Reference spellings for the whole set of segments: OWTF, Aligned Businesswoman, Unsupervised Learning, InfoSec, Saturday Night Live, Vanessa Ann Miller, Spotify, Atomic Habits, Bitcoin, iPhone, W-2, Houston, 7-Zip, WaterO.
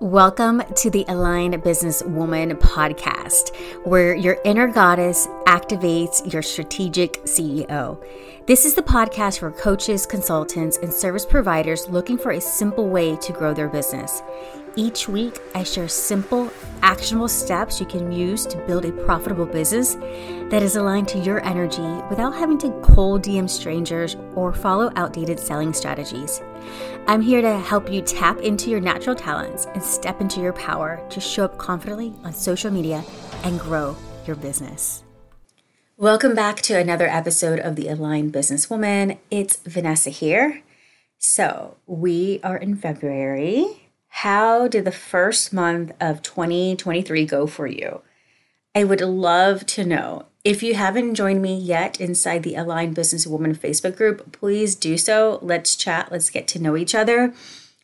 Welcome to the Aligned Businesswoman podcast, where your inner goddess activates your strategic CEO. This is the podcast for coaches, consultants, and service providers looking for a simple way to grow their business. Each week, I share simple, actionable steps you can use to build a profitable business that is aligned to your energy without having to cold DM strangers or follow outdated selling strategies. I'm here to help you tap into your natural talents and step into your power to show up confidently on social media and grow your business. Welcome back to another episode of the Aligned Businesswoman. It's Vanessa here. So we are in February. How did the first month of 2023 go for you? I would love to know. If you haven't joined me yet inside the Aligned Businesswoman Facebook group, please do so. Let's chat. Let's get to know each other.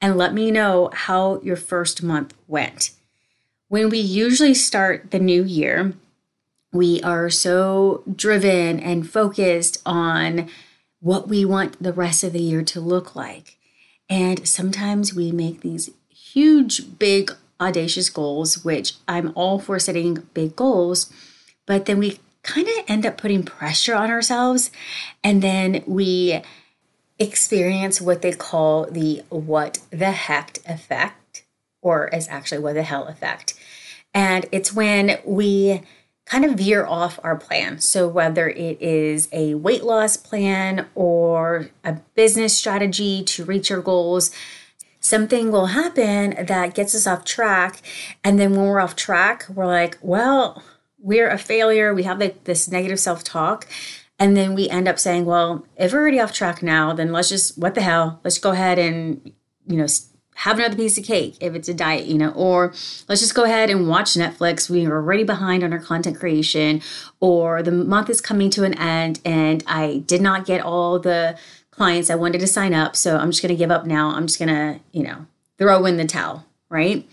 And let me know how your first month went. When we usually start the new year, we are so driven and focused on what we want the rest of the year to look like. And sometimes we make these huge, big, audacious goals, which I'm all for setting big goals, but then we kind of end up putting pressure on ourselves. And then we experience what they call the what the heck effect, or is actually what the hell effect. And it's when we kind of veer off our plan. So whether it is a weight loss plan or a business strategy to reach your goals, something will happen that gets us off track. And then when we're off track, we're like, well, we're a failure. We have like this negative self-talk. And then we end up saying, well, if we're already off track now, then let's just, what the hell, let's go ahead and, have another piece of cake if it's a diet, or let's just go ahead and watch Netflix. We are already behind on our content creation, or the month is coming to an end and I did not get all the clients I wanted to sign up. So I'm just going to give up now. I'm just going to, throw in the towel, right?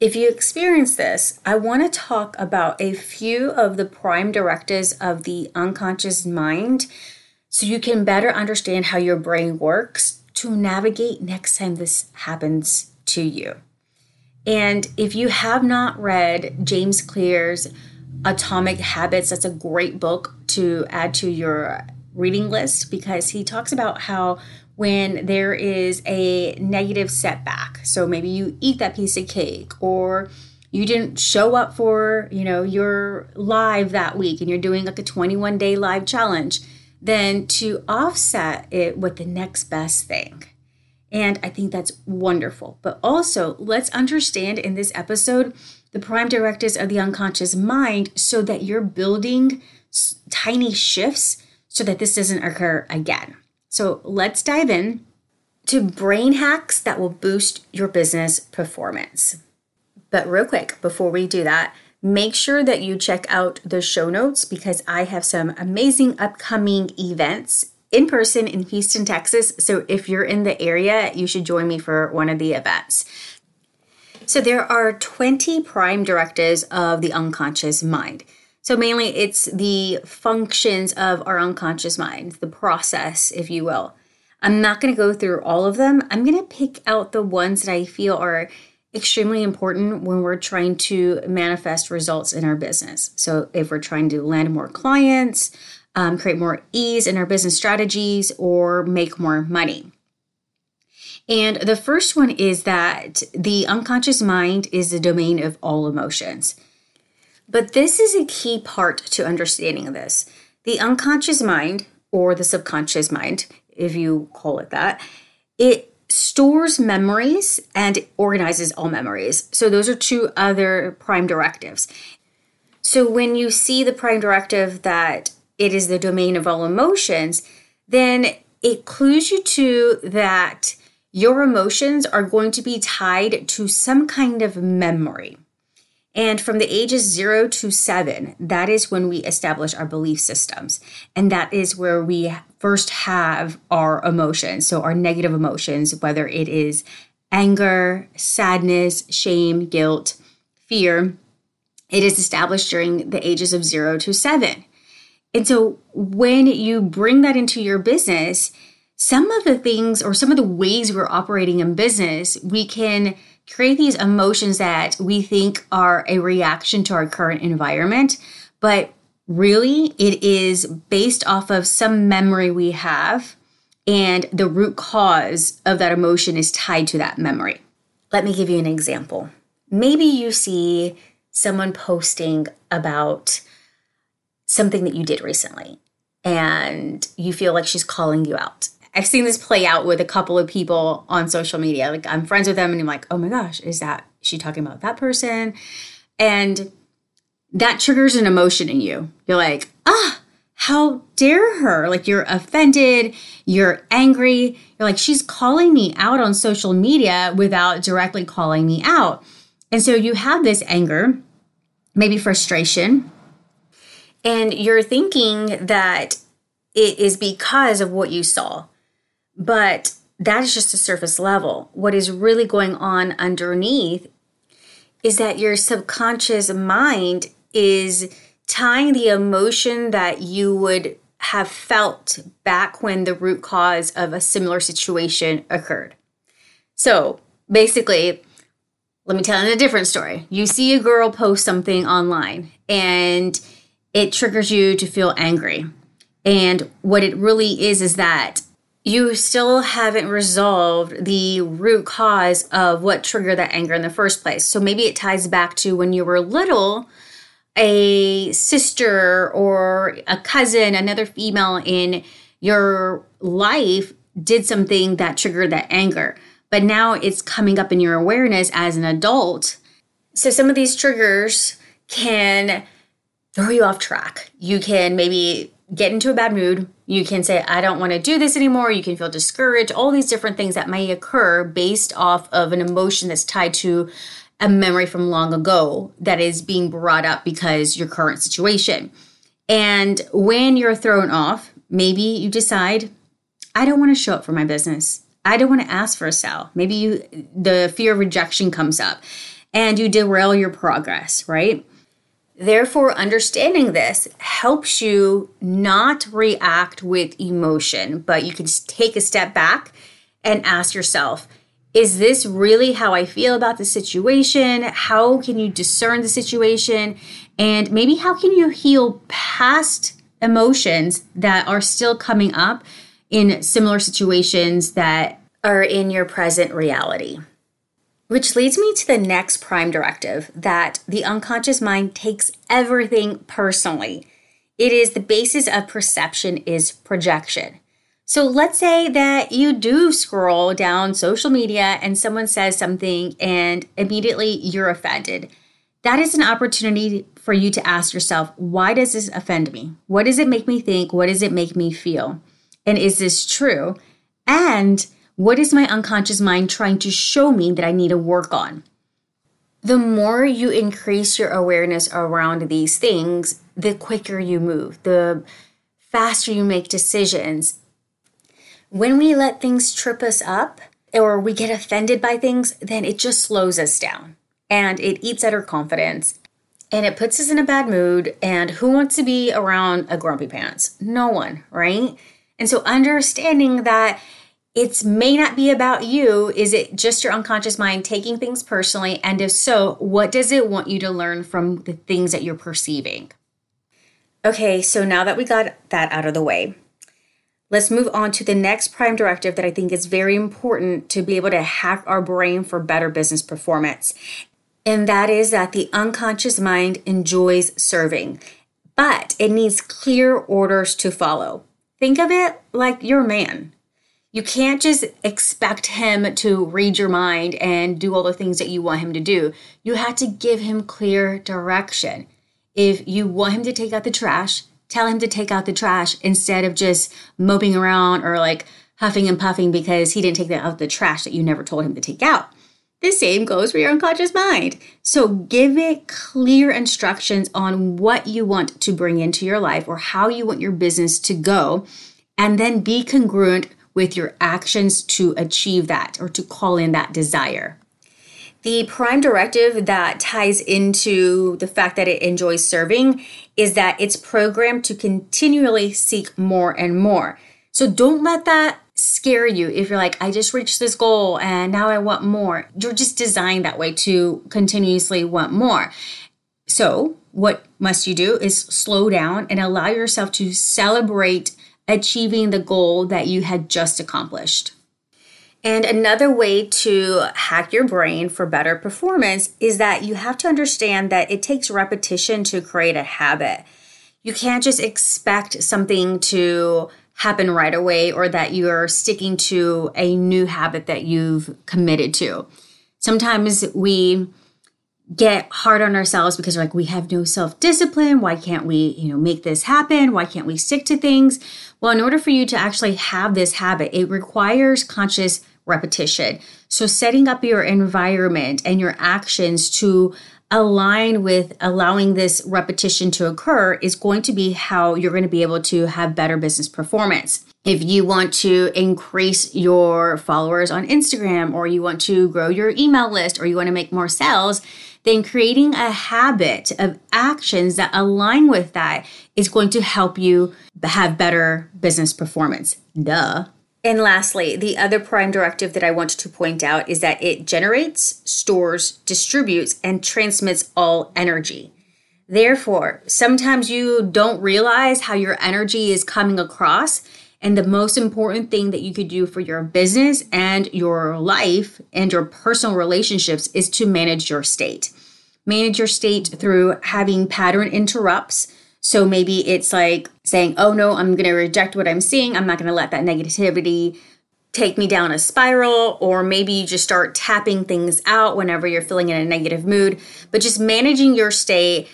If you experience this, I want to talk about a few of the prime directives of the unconscious mind so you can better understand how your brain works to navigate next time this happens to you. And if you have not read James Clear's Atomic Habits, that's a great book to add to your reading list, because he talks about how when there is a negative setback, so maybe you eat that piece of cake, or you didn't show up for, your live that week and you're doing like a 21-day live challenge, then to offset it with the next best thing. And I think that's wonderful. But also, let's understand in this episode the prime directives of the unconscious mind so that you're building tiny shifts so that this doesn't occur again. So let's dive in to brain hacks that will boost your business performance. But real quick, before we do that, make sure that you check out the show notes, because I have some amazing upcoming events in person in Houston, Texas. So if you're in the area, you should join me for one of the events. So there are 20 prime directives of the unconscious mind. So mainly it's the functions of our unconscious mind, the process, if you will. I'm not going to go through all of them. I'm going to pick out the ones that I feel are extremely important when we're trying to manifest results in our business. So if we're trying to land more clients, create more ease in our business strategies, or make more money. And the first one is that the unconscious mind is the domain of all emotions. But this is a key part to understanding this. The unconscious mind, or the subconscious mind, if you call it that, it stores memories and organizes all memories. So those are two other prime directives. So when you see the prime directive that it is the domain of all emotions, then it clues you to that your emotions are going to be tied to some kind of memory. And from the ages 0 to 7, that is when we establish our belief systems. And that is where we first have our emotions. So our negative emotions, whether it is anger, sadness, shame, guilt, fear, it is established during the ages of 0 to 7. And so when you bring that into your business, some of the things or some of the ways we're operating in business, we can create these emotions that we think are a reaction to our current environment, but really it is based off of some memory we have, and the root cause of that emotion is tied to that memory. Let me give you an example. Maybe you see someone posting about something that you did recently, and you feel like she's calling you out. I've seen this play out with a couple of people on social media. Like, I'm friends with them and I'm like, oh my gosh, is that she talking about that person? And that triggers an emotion in you. You're like, ah, how dare her? Like, you're offended, you're angry. You're like, she's calling me out on social media without directly calling me out. And so you have this anger, maybe frustration, and you're thinking that it is because of what you saw. But that is just the surface level. What is really going on underneath is that your subconscious mind is tying the emotion that you would have felt back when the root cause of a similar situation occurred. So basically, let me tell you a different story. You see a girl post something online and it triggers you to feel angry. And what it really is that you still haven't resolved the root cause of what triggered that anger in the first place. So maybe it ties back to when you were little, a sister or a cousin, another female in your life did something that triggered that anger. But now it's coming up in your awareness as an adult. So some of these triggers can throw you off track. You can maybe get into a bad mood. You can say, I don't want to do this anymore. You can feel discouraged. All these different things that may occur based off of an emotion that's tied to a memory from long ago that is being brought up because your current situation. And when you're thrown off, maybe you decide, I don't want to show up for my business. I don't want to ask for a sale. Maybe the fear of rejection comes up and you derail your progress, right? Therefore, understanding this helps you not react with emotion, but you can take a step back and ask yourself, is this really how I feel about the situation? How can you discern the situation? And maybe how can you heal past emotions that are still coming up in similar situations that are in your present reality? Which leads me to the next prime directive, that the unconscious mind takes everything personally. It is the basis of perception is projection. So let's say that you do scroll down social media and someone says something and immediately you're offended. That is an opportunity for you to ask yourself, why does this offend me? What does it make me think? What does it make me feel? And is this true? And what is my unconscious mind trying to show me that I need to work on? The more you increase your awareness around these things, the quicker you move, the faster you make decisions. When we let things trip us up or we get offended by things, then it just slows us down and it eats at our confidence and it puts us in a bad mood. And who wants to be around a grumpy pants? No one, right? And so understanding that it may not be about you. Is it just your unconscious mind taking things personally? And if so, what does it want you to learn from the things that you're perceiving? Okay, so now that we got that out of the way, let's move on to the next prime directive that I think is very important to be able to hack our brain for better business performance. And that is that the unconscious mind enjoys serving, but it needs clear orders to follow. Think of it like your man. You can't just expect him to read your mind and do all the things that you want him to do. You have to give him clear direction. If you want him to take out the trash, tell him to take out the trash instead of just moping around or like huffing and puffing because he didn't take out the trash that you never told him to take out. The same goes for your unconscious mind. So give it clear instructions on what you want to bring into your life or how you want your business to go, and then be congruent with your actions to achieve that or to call in that desire. The prime directive that ties into the fact that it enjoys serving is that it's programmed to continually seek more and more. So don't let that scare you if you're like, I just reached this goal and now I want more. You're just designed that way to continuously want more. So what must you do is slow down and allow yourself to celebrate achieving the goal that you had just accomplished. And another way to hack your brain for better performance is that you have to understand that it takes repetition to create a habit. You can't just expect something to happen right away or that you're sticking to a new habit that you've committed to. Sometimes we get hard on ourselves because we're like, we have no self-discipline. Why can't we, make this happen? Why can't we stick to things? Well, in order for you to actually have this habit, it requires conscious repetition. So setting up your environment and your actions to align with allowing this repetition to occur is going to be how you're going to be able to have better business performance. If you want to increase your followers on Instagram, or you want to grow your email list, or you want to make more sales, then creating a habit of actions that align with that is going to help you have better business performance. Duh. And lastly, the other prime directive that I wanted to point out is that it generates, stores, distributes, and transmits all energy. Therefore, sometimes you don't realize how your energy is coming across. And the most important thing that you could do for your business and your life and your personal relationships is to manage your state. Manage your state through having pattern interrupts. So maybe it's like saying, oh no, I'm going to reject what I'm seeing. I'm not going to let that negativity take me down a spiral. Or maybe you just start tapping things out whenever you're feeling in a negative mood. But just managing your state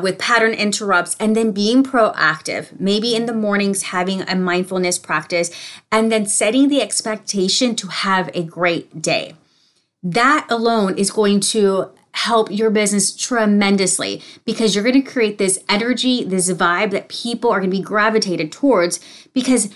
with pattern interrupts and then being proactive, maybe in the mornings having a mindfulness practice and then setting the expectation to have a great day. That alone is going to help your business tremendously because you're going to create this energy, this vibe that people are going to be gravitated towards because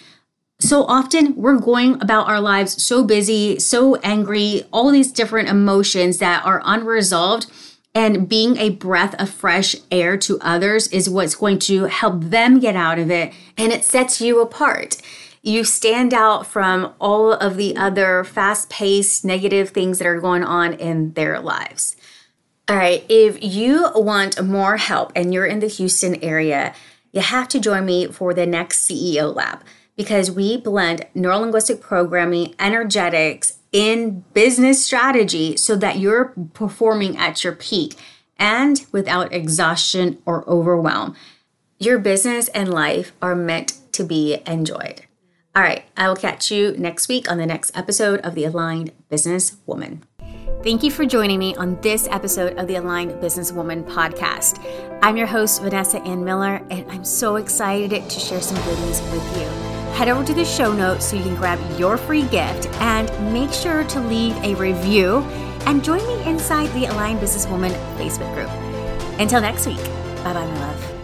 so often we're going about our lives so busy, so angry, all these different emotions that are unresolved. And being a breath of fresh air to others is what's going to help them get out of it. And it sets you apart. You stand out from all of the other fast-paced, negative things that are going on in their lives. All right, if you want more help and you're in the Houston area, you have to join me for the next CEO Lab because we blend neurolinguistic programming, energetics, in business strategy so that you're performing at your peak and without exhaustion or overwhelm. Your business and life are meant to be enjoyed. All right, I will catch you next week on the next episode of the Aligned Businesswoman. Thank you for joining me on this episode of the Aligned Businesswoman podcast. I'm your host, Vanessa Ann Miller, and I'm so excited to share some good news with you. Head over to the show notes so you can grab your free gift and make sure to leave a review and join me inside the Aligned Businesswoman Facebook group. Until next week, bye-bye, my love.